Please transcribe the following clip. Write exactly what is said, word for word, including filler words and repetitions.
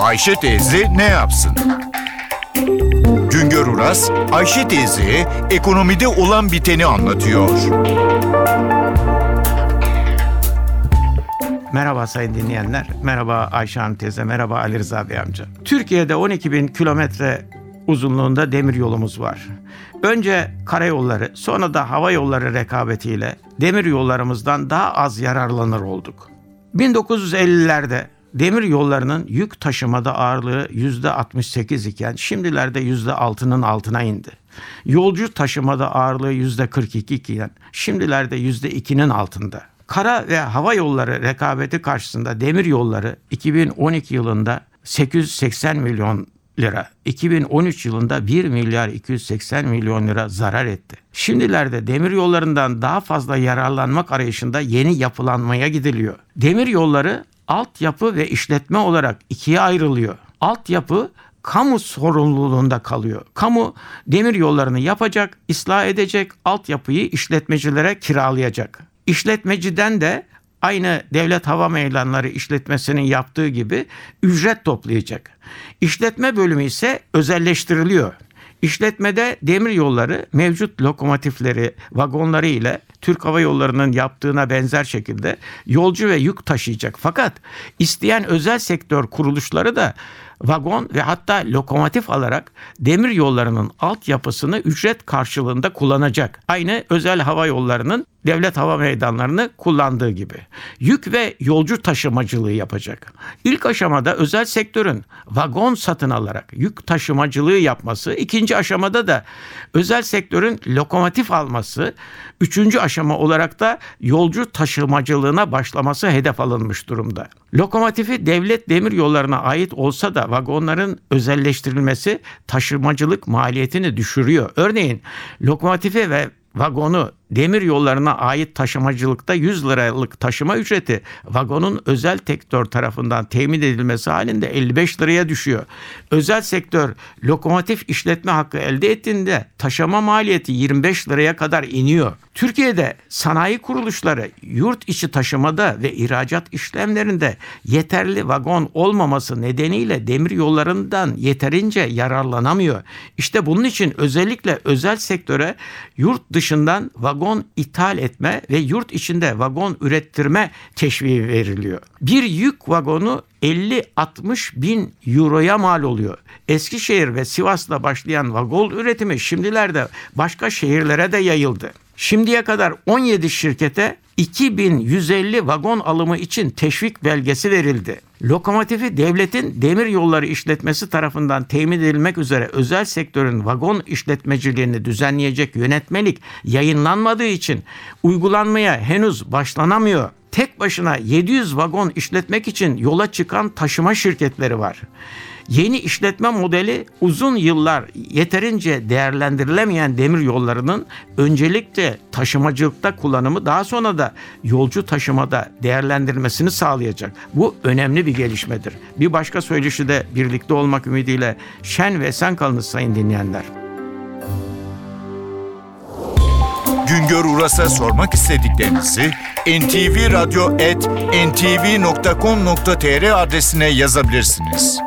Ayşe teyze ne yapsın? Güngör Uras, Ayşe teyzeye ekonomide olan biteni anlatıyor. Merhaba sayın dinleyenler, merhaba Ayşe Hanım teyze, merhaba Ali Rıza Bey amca. Türkiye'de on iki bin kilometre uzunluğunda demir yolumuz var. Önce karayolları, sonra da hava yolları rekabetiyle demir yollarımızdan daha az yararlanır olduk. bin dokuz yüz ellilerde demir yollarının yük taşımada ağırlığı yüzde altmış sekiz iken şimdilerde yüzde altının altına indi. Yolcu taşımada ağırlığı yüzde kırk iki iken şimdilerde yüzde ikinin altında. Kara ve hava yolları rekabeti karşısında demir yolları iki bin on iki yılında sekiz yüz seksen milyon lira, iki bin on üç yılında bir milyar iki yüz seksen milyon lira zarar etti. Şimdilerde demir yollarından daha fazla yararlanmak arayışında yeni yapılanmaya gidiliyor. Demir yolları altyapı ve işletme olarak ikiye ayrılıyor. Altyapı kamu sorumluluğunda kalıyor. Kamu demir yollarını yapacak, ıslah edecek, altyapıyı işletmecilere kiralayacak. İşletmeciden de aynı Devlet Hava Meydanları işletmesinin yaptığı gibi ücret toplayacak. İşletme bölümü ise özelleştiriliyor. İşletmede demir yolları mevcut lokomotifleri, vagonları ile Türk Hava Yolları'nın yaptığına benzer şekilde yolcu ve yük taşıyacak. Fakat isteyen özel sektör kuruluşları da vagon ve hatta lokomotif alarak demir yollarının altyapısını ücret karşılığında kullanacak. Aynı özel hava yollarının devlet hava meydanlarını kullandığı gibi. Yük ve yolcu taşımacılığı yapacak. İlk aşamada özel sektörün vagon satın alarak yük taşımacılığı yapması, ikinci aşamada da özel sektörün lokomotif alması, üçüncü aşama olarak da yolcu taşımacılığına başlaması hedef alınmış durumda. Lokomotifi devlet demir yollarına ait olsa da vagonların özelleştirilmesi taşımacılık maliyetini düşürüyor. Örneğin lokomotifi ve vagonu demir yollarına ait taşımacılıkta yüz liralık taşıma ücreti vagonun özel sektör tarafından temin edilmesi halinde elli beş liraya düşüyor. Özel sektör lokomotif işletme hakkı elde ettiğinde taşıma maliyeti yirmi beş liraya kadar iniyor. Türkiye'de sanayi kuruluşları yurt içi taşımada ve ihracat işlemlerinde yeterli vagon olmaması nedeniyle demir yollarından yeterince yararlanamıyor. İşte bunun için özellikle özel sektöre yurt dışından vagon vagon ithal etme ve yurt içinde vagon ürettirme teşviği veriliyor. Bir yük vagonu elli altmış bin euroya mal oluyor. Eskişehir ve Sivas'la başlayan vagon üretimi şimdilerde başka şehirlere de yayıldı. Şimdiye kadar on yedi şirkete iki bin yüz elli vagon alımı için teşvik belgesi verildi. Lokomotifi devletin demir yolları işletmesi tarafından temin edilmek üzere özel sektörün vagon işletmeciliğini düzenleyecek yönetmelik yayınlanmadığı için uygulanmaya henüz başlanamıyor. Tek başına yedi yüz vagon işletmek için yola çıkan taşıma şirketleri var. Yeni işletme modeli uzun yıllar yeterince değerlendirilemeyen demir yollarının öncelikle taşımacılıkta kullanımı daha sonra da yolcu taşımada değerlendirilmesini sağlayacak. Bu önemli bir gelişmedir. Bir başka söyleşi de birlikte olmak ümidiyle şen ve esen kalınız sayın dinleyenler. Güngör Uras'a sormak istediklerinizi en ti vi radyo at en ti vi nokta com nokta ti ar adresine yazabilirsiniz.